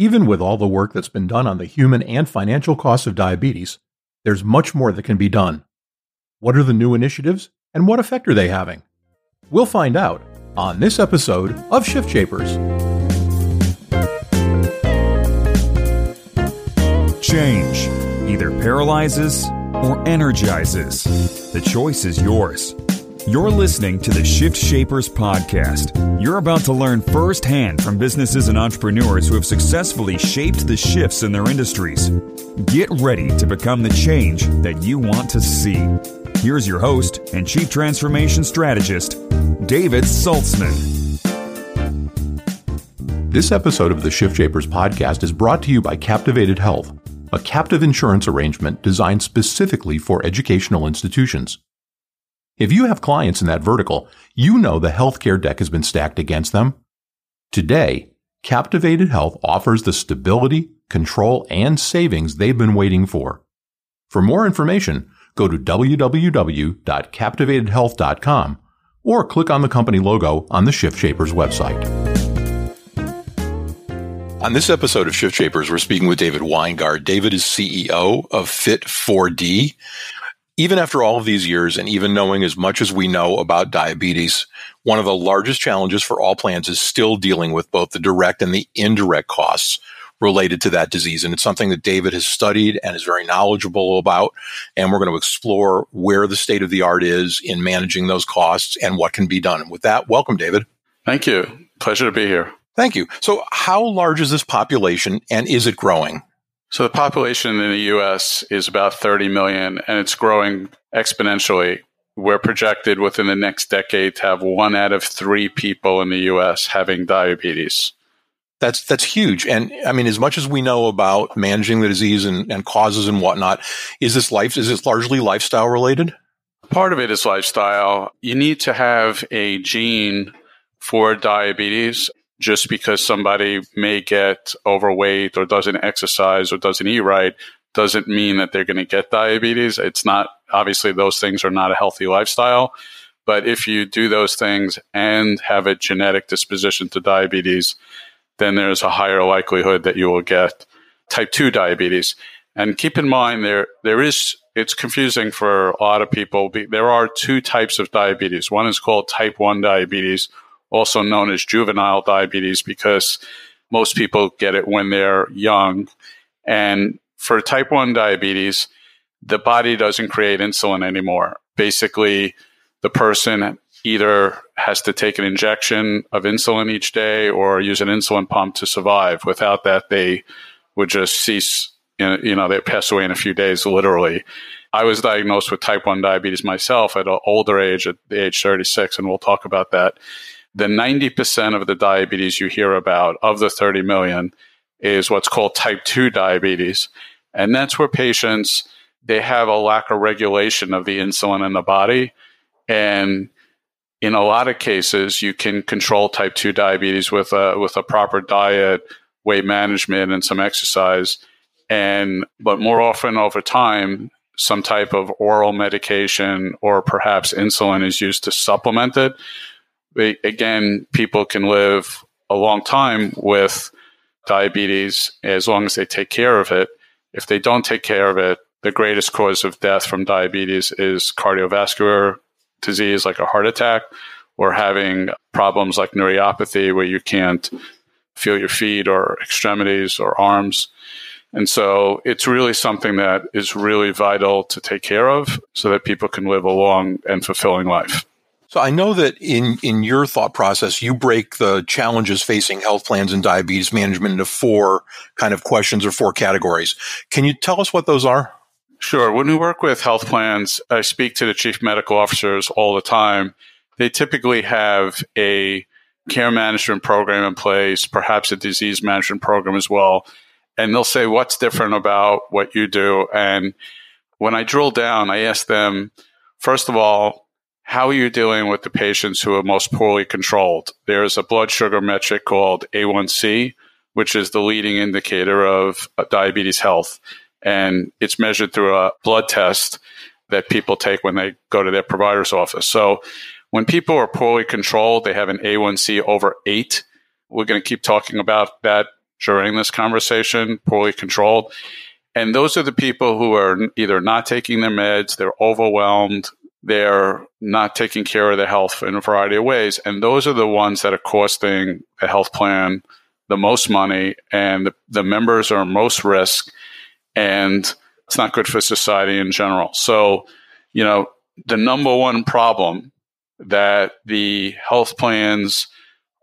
Even with all the work that's been done on the human and financial costs of diabetes, there's much more that can be done. What are the new initiatives, and what effect are they having? We'll find out on this episode of Shift Shapers. Change either paralyzes or energizes. The choice is yours. You're listening to the Shift Shapers podcast. You're about to learn firsthand from businesses and entrepreneurs who have successfully shaped the shifts in their industries. Get ready to become the change that you want to see. Here's your host and Chief Transformation Strategist, David Saltzman. This episode of the Shift Shapers podcast is brought to you by Captivated Health, a captive insurance arrangement designed specifically for educational institutions. If you have clients in that vertical, you know the healthcare deck has been stacked against them. Today, Captivated Health offers the stability, control, and savings they've been waiting for. For more information, go to www.captivatedhealth.com or click on the company logo on the Shift Shapers website. On this episode of Shift Shapers, we're speaking with David Weingard. David is CEO of Fit4D. Even after all of these years, and even knowing as much as we know about diabetes, one of the largest challenges for all plans is still dealing with both the direct and the indirect costs related to that disease. And it's something that David has studied and is very knowledgeable about. And we're going to explore where the state of the art is in managing those costs and what can be done. And with that, welcome, David. Thank you. Pleasure to be here. Thank you. So how large is this population, and is it growing? So the population in the U.S. is about 30 million, and it's growing exponentially. We're projected within the next decade to have 1 out of 3 people in the U.S. having diabetes. That's huge. And I mean, as much as we know about managing the disease and causes and whatnot, is this largely lifestyle related? Part of it is lifestyle. You need to have a gene for diabetes. Just because somebody may get overweight or doesn't exercise or doesn't eat right doesn't mean that they're going to get diabetes. It's not, obviously, those things are not a healthy lifestyle. But if you do those things and have a genetic disposition to diabetes, then there's a higher likelihood that you will get type 2 diabetes. And keep in mind, it's confusing for a lot of people. There are 2 types of diabetes. One is called type 1 diabetes, also known as juvenile diabetes, because most people get it when they're young. And for type 1 diabetes, the body doesn't create insulin anymore. Basically, the person either has to take an injection of insulin each day or use an insulin pump to survive. Without that, they would just cease, they pass away in a few days, literally. I was diagnosed with type 1 diabetes myself at an older age, at the age 36, and we'll talk about that. The 90% of the diabetes you hear about, of the 30 million, is what's called type 2 diabetes. And that's where patients, they have a lack of regulation of the insulin in the body. And in a lot of cases, you can control type 2 diabetes with a proper diet, weight management, and some exercise. But more often over time, some type of oral medication or perhaps insulin is used to supplement it. Again, people can live a long time with diabetes as long as they take care of it. If they don't take care of it, the greatest cause of death from diabetes is cardiovascular disease like a heart attack, or having problems like neuropathy where you can't feel your feet or extremities or arms. And so it's really something that is really vital to take care of so that people can live a long and fulfilling life. So I know that in your thought process, you break the challenges facing health plans and diabetes management into 4 kind of questions or 4 categories. Can you tell us what those are? Sure. When we work with health plans, I speak to the chief medical officers all the time. They typically have a care management program in place, perhaps a disease management program as well. And they'll say, what's different about what you do? And when I drill down, I ask them, first of all, how are you dealing with the patients who are most poorly controlled? There's a blood sugar metric called A1C, which is the leading indicator of diabetes health. And it's measured through a blood test that people take when they go to their provider's office. So when people are poorly controlled, they have an A1C over 8. We're going to keep talking about that during this conversation, poorly controlled. And those are the people who are either not taking their meds, they're overwhelmed, they're not taking care of their health in a variety of ways. And those are the ones that are costing the health plan the most money, and the members are most risk, and it's not good for society in general. So, you know, the number one problem that the health plans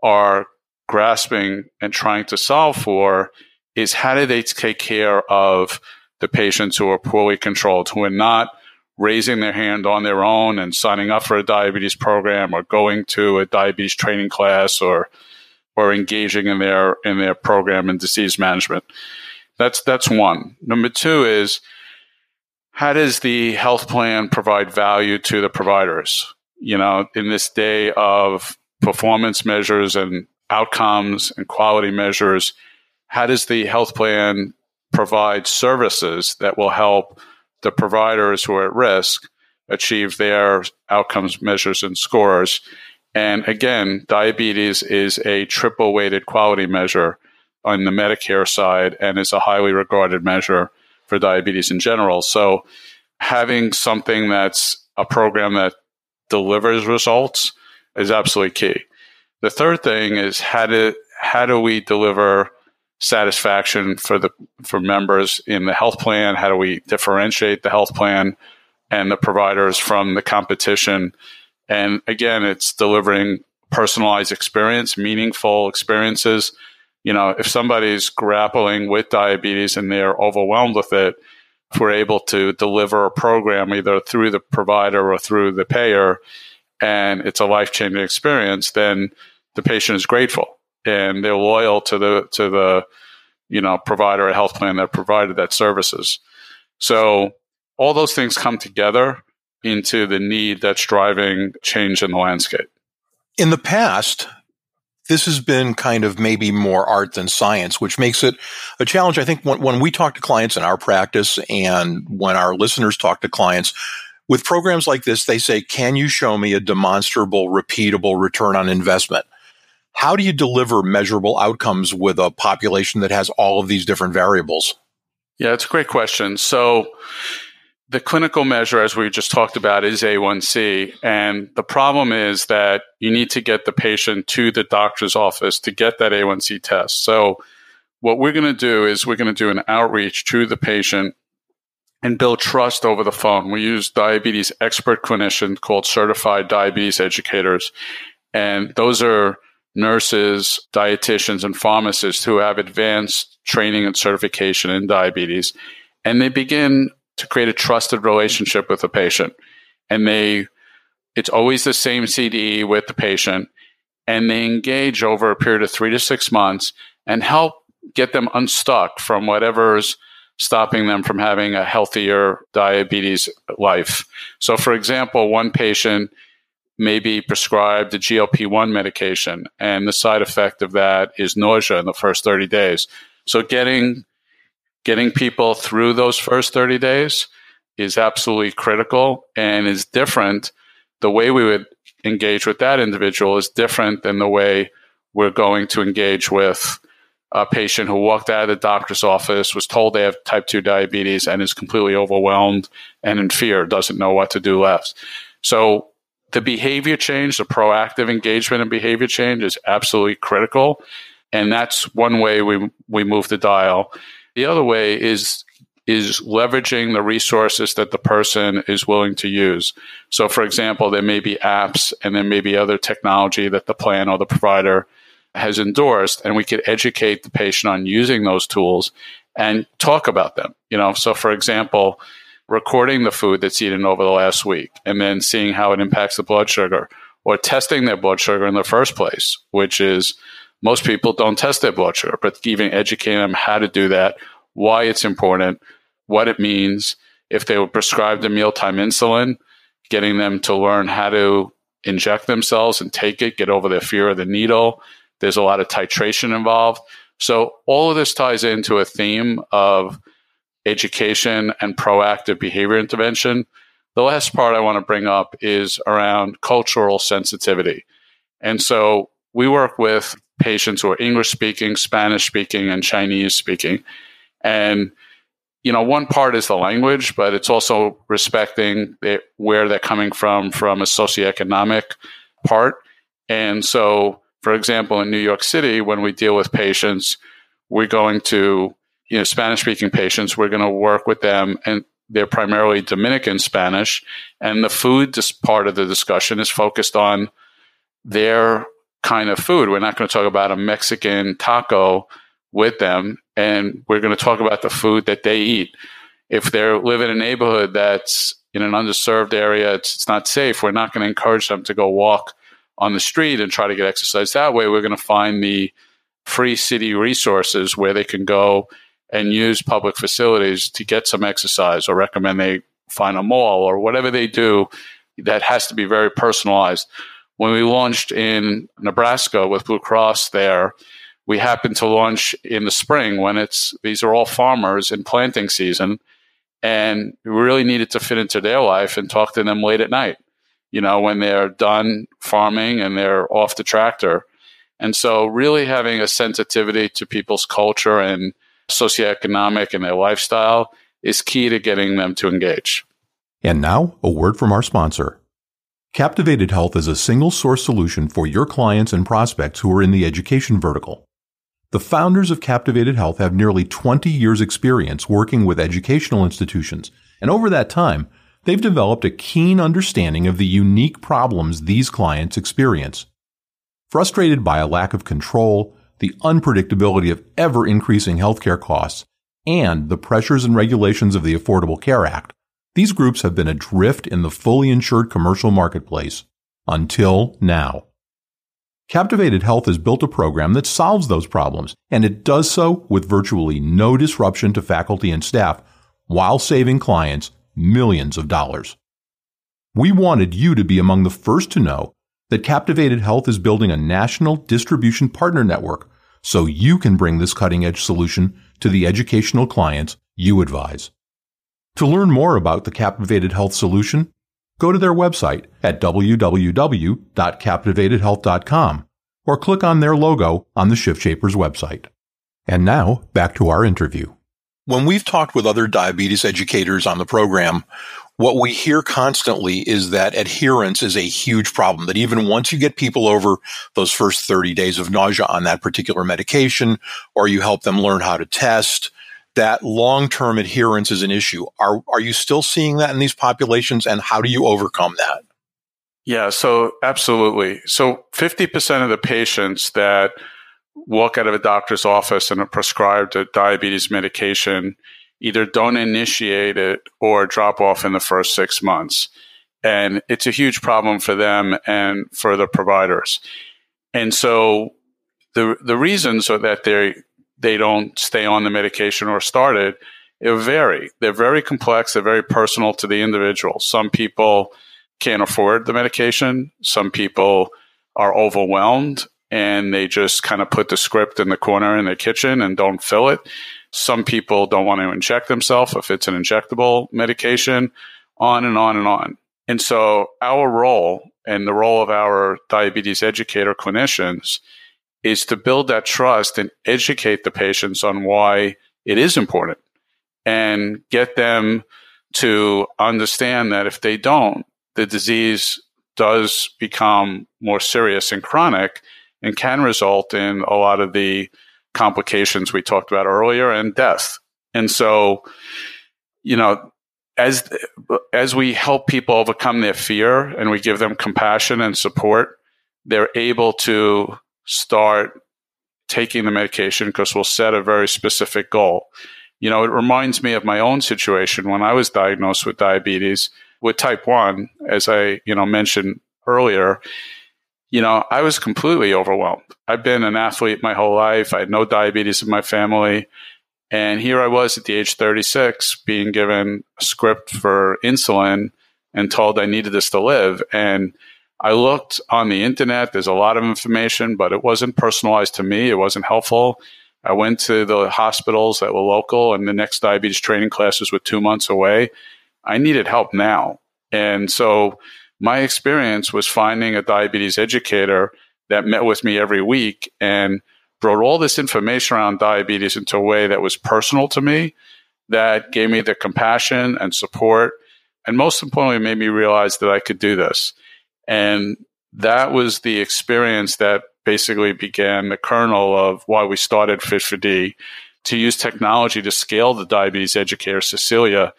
are grasping and trying to solve for is how do they take care of the patients who are poorly controlled, who are not raising their hand on their own and signing up for a diabetes program or going to a diabetes training class or engaging in their program in disease management. That's one. Number two is, how does the health plan provide value to the providers? You know, in this day of performance measures and outcomes and quality measures, how does the health plan provide services that will help the providers who are at risk achieve their outcomes, measures, and scores? And again, diabetes is a triple-weighted quality measure on the Medicare side and is a highly regarded measure for diabetes in general. So having something that's a program that delivers results is absolutely key. The third thing is how do we deliver satisfaction for members in the health plan? How do we differentiate the health plan and the providers from the competition? And again, it's delivering personalized experience, meaningful experiences. You know, if somebody's grappling with diabetes and they're overwhelmed with it, if we're able to deliver a program either through the provider or through the payer, and it's a life-changing experience, then the patient is grateful and they're loyal to the provider or health plan that provided that services. So all those things come together into the need that's driving change in the landscape. In the past, this has been kind of maybe more art than science, which makes it a challenge. I think when we talk to clients in our practice and when our listeners talk to clients with programs like this, they say, can you show me a demonstrable, repeatable return on investment? How do you deliver measurable outcomes with a population that has all of these different variables? Yeah, it's a great question. So the clinical measure, as we just talked about, is A1C. And the problem is that you need to get the patient to the doctor's office to get that A1C test. So what we're going to do is we're going to do an outreach to the patient and build trust over the phone. We use diabetes expert clinicians called Certified Diabetes Educators. And those are nurses, dietitians, and pharmacists who have advanced training and certification in diabetes. And they begin to create a trusted relationship with the patient. And it's always the same CDE with the patient. And they engage over a period of 3 to 6 months and help get them unstuck from whatever's stopping them from having a healthier diabetes life. So, for example, one patient may be prescribed a GLP-1 medication, and the side effect of that is nausea in the first 30 days. So getting people through those first 30 days is absolutely critical and is different. The way we would engage with that individual is different than the way we're going to engage with a patient who walked out of the doctor's office, was told they have type 2 diabetes, and is completely overwhelmed and in fear, doesn't know what to do left. So the behavior change, the proactive engagement and behavior change is absolutely critical. And that's one way we move the dial. The other way is leveraging the resources that the person is willing to use. So, for example, there may be apps and there may be other technology that the plan or the provider has endorsed, and we could educate the patient on using those tools and talk about them. You know, so for example, recording the food that's eaten over the last week and then seeing how it impacts the blood sugar, or testing their blood sugar in the first place, which is most people don't test their blood sugar, but even educating them how to do that, why it's important, what it means. If they were prescribed a mealtime insulin, getting them to learn how to inject themselves and take it, get over their fear of the needle. There's a lot of titration involved. So all of this ties into a theme of education and proactive behavior intervention. The last part I want to bring up is around cultural sensitivity. And so we work with patients who are English speaking, Spanish speaking, and Chinese speaking. And, you know, one part is the language, but it's also respecting where they're coming from a socioeconomic part. And so, for example, in New York City, when we deal with patients, we're going to, you know, Spanish-speaking patients, we're going to work with them, and they're primarily Dominican Spanish. And the food part of the discussion is focused on their kind of food. We're not going to talk about a Mexican taco with them, and we're going to talk about the food that they eat. If they live in a neighborhood that's in an underserved area, it's not safe, we're not going to encourage them to go walk on the street and try to get exercise that way. We're going to find the free city resources where they can go and use public facilities to get some exercise, or recommend they find a mall or whatever they do. That has to be very personalized. When we launched in Nebraska with Blue Cross there, we happened to launch in the spring when these are all farmers in planting season, and we really needed to fit into their life and talk to them late at night, you know, when they're done farming and they're off the tractor. And so really having a sensitivity to people's culture and socioeconomic and their lifestyle is key to getting them to engage. And now, a word from our sponsor. Captivated Health is a single source solution for your clients and prospects who are in the education vertical. The founders of Captivated Health have nearly 20 years' experience working with educational institutions, and over that time, they've developed a keen understanding of the unique problems these clients experience. Frustrated by a lack of control, the unpredictability of ever-increasing healthcare costs, and the pressures and regulations of the Affordable Care Act, these groups have been adrift in the fully insured commercial marketplace until now. Captivated Health has built a program that solves those problems, and it does so with virtually no disruption to faculty and staff, while saving clients millions of dollars. We wanted you to be among the first to know that Captivated Health is building a national distribution partner network so you can bring this cutting-edge solution to the educational clients you advise. To learn more about the Captivated Health solution, go to their website at www.captivatedhealth.com or click on their logo on the Shift Shapers website. And now, back to our interview. When we've talked with other diabetes educators on the program, what we hear constantly is that adherence is a huge problem, that even once you get people over those first 30 days of nausea on that particular medication, or you help them learn how to test, that long-term adherence is an issue. Are you still seeing that in these populations, and how do you overcome that? Yeah, so absolutely. So 50% of the patients that walk out of a doctor's office and are prescribed a diabetes medication either don't initiate it or drop off in the first 6 months. And it's a huge problem for them and for the providers. And so the reasons are that they don't stay on the medication or start it, it vary. They're very complex. They're very personal to the individual. Some people can't afford the medication. Some people are overwhelmed and they just kind of put the script in the corner in their kitchen and don't fill it. Some people don't want to inject themselves if it's an injectable medication, on and on and on. And so our role, and the role of our diabetes educator clinicians, is to build that trust and educate the patients on why it is important, and get them to understand that if they don't, the disease does become more serious and chronic and can result in a lot of the complications we talked about earlier and death. And so, you know, as we help people overcome their fear and we give them compassion and support, they're able to start taking the medication because we'll set a very specific goal. You know, it reminds me of my own situation when I was diagnosed with diabetes, with type 1, as I, you know, mentioned earlier. You know, I was completely overwhelmed. I've been an athlete my whole life. I had no diabetes in my family. And here I was at the age 36 being given a script for insulin and told I needed this to live. And I looked on the internet. There's a lot of information, but it wasn't personalized to me. It wasn't helpful. I went to the hospitals that were local, and the next diabetes training classes were 2 months away. I needed help now. And so my experience was finding a diabetes educator that met with me every week and brought all this information around diabetes into a way that was personal to me, that gave me the compassion and support, and most importantly, made me realize that I could do this. And that was the experience that basically began the kernel of why we started Fit4D, to use technology to scale the diabetes educator, Cecilia,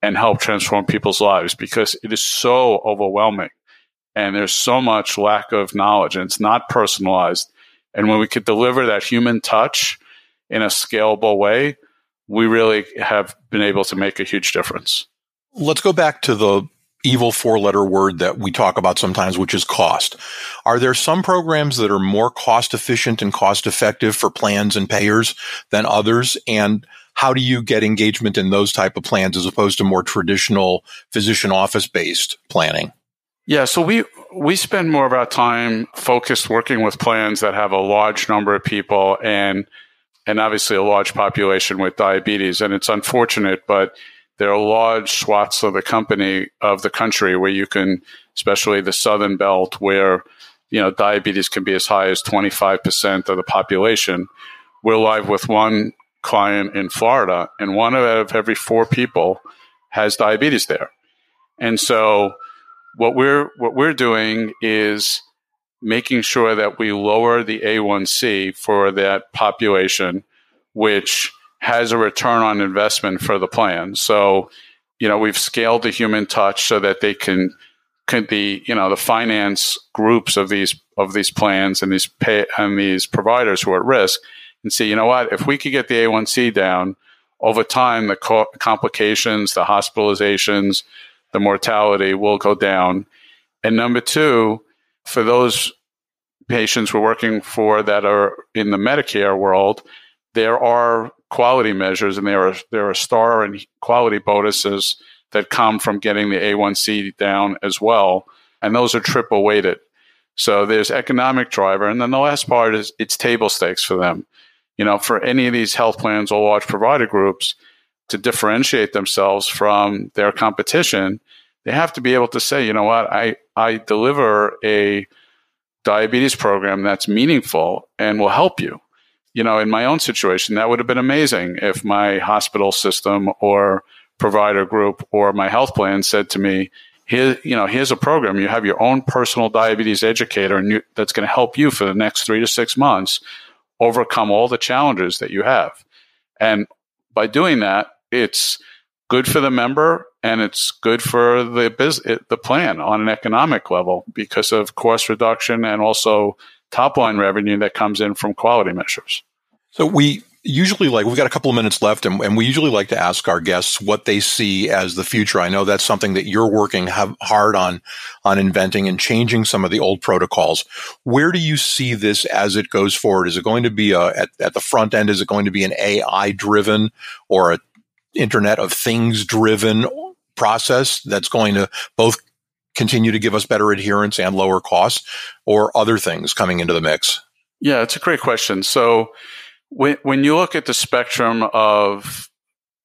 and help transform people's lives, because it is so overwhelming and there's so much lack of knowledge and it's not personalized. And when we could deliver that human touch in a scalable way, we really have been able to make a huge difference. Let's go back to the evil four-letter word that we talk about sometimes, which is cost. Are there some programs that are more cost-efficient and cost-effective for plans and payers than others? And how do you get engagement in those type of plans as opposed to more traditional physician office-based planning? Yeah, so we spend more of our time focused working with plans that have a large number of people and obviously a large population with diabetes. And it's unfortunate, but there are large swaths of the country where you can, especially the Southern Belt, where, you know, diabetes can be as high as 25% of the population. We're live with one client in Florida, and one out of every four people has diabetes there. And so what we're doing is making sure that we lower the A1C for that population, which has a return on investment for the plan. So, you know, we've scaled the human touch so that they the finance groups of these plans and these providers who are at risk and say, you know what, if we could get the A1C down over time, the complications, the hospitalizations, the mortality will go down. And number two, for those patients we're working for that are in the Medicare world, there are quality measures and there are star and quality bonuses that come from getting the A1C down as well. And those are triple weighted. So there's economic driver. And then the last part is it's table stakes for them. You know, for any of these health plans or large provider groups to differentiate themselves from their competition, they have to be able to say, you know what, I deliver a diabetes program that's meaningful and will help you. You know, in my own situation, that would have been amazing if my hospital system or provider group or my health plan said to me, here's a program. You have your own personal diabetes educator and that's going to help you for the next 3 to 6 months overcome all the challenges that you have. And by doing that, it's good for the member and it's good for the plan on an economic level because of cost reduction and also top-line revenue that comes in from quality measures. So we've got a couple of minutes left, and we usually like to ask our guests what they see as the future. I know that's something that you're working hard on inventing and changing some of the old protocols. Where do you see this as it goes forward? Is it going to be at the front end? Is it going to be an AI-driven or an Internet of Things-driven process that's going to both continue to give us better adherence and lower costs, or other things coming into the mix? Yeah, it's a great question. So when you look at the spectrum of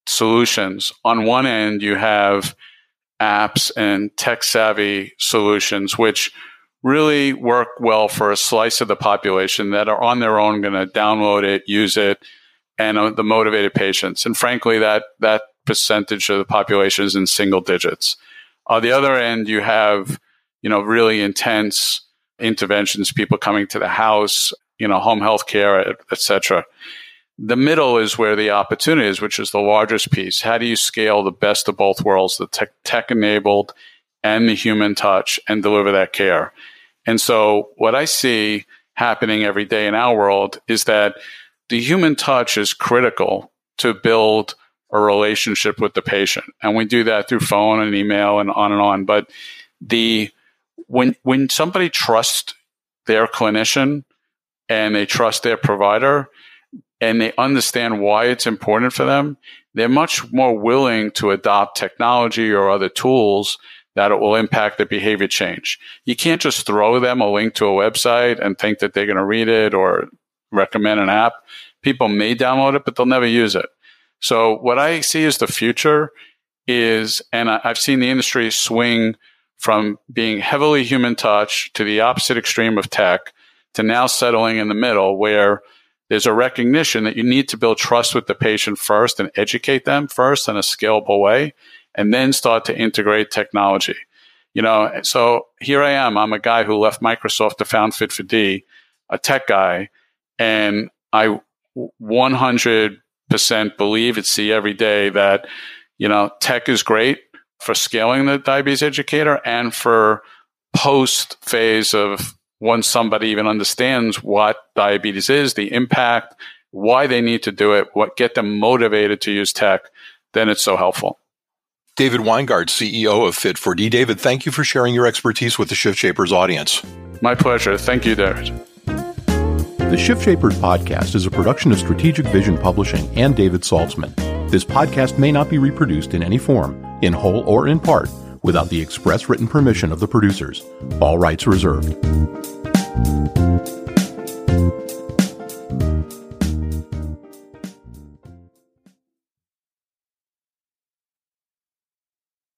solutions, on one end, you have apps and tech-savvy solutions, which really work well for a slice of the population that are on their own going to download it, use it, and the motivated patients. And frankly, that percentage of the population is in single digits. On the other end, you have, you know, really intense interventions, people coming to the house, you know, home health care, et cetera. The middle is where the opportunity is, which is the largest piece. How do you scale the best of both worlds, the tech-enabled and the human touch, and deliver that care? And so what I see happening every day in our world is that the human touch is critical to build a relationship with the patient. And we do that through phone and email and on and on. But when somebody trusts their clinician and they trust their provider and they understand why it's important for them, they're much more willing to adopt technology or other tools that it will impact the behavior change. You can't just throw them a link to a website and think that they're going to read it or recommend an app. People may download it, but they'll never use it. So what I see as the future is, and I've seen the industry swing from being heavily human touch to the opposite extreme of tech to now settling in the middle where there's a recognition that you need to build trust with the patient first and educate them first in a scalable way, and then start to integrate technology. You know, so here I am. I'm a guy who left Microsoft to found Fit4D, a tech guy, and I 100% believe and see every day that, you know, tech is great for scaling the diabetes educator and for post phase of once somebody even understands what diabetes is, the impact, why they need to do it, what get them motivated to use tech, then it's so helpful. David Weingard, CEO of Fit4D. David, thank you for sharing your expertise with the Shift Shapers audience. My pleasure. Thank you, David. The Shift Shapers podcast is a production of Strategic Vision Publishing and David Saltzman. This podcast may not be reproduced in any form, in whole or in part, without the express written permission of the producers. All rights reserved.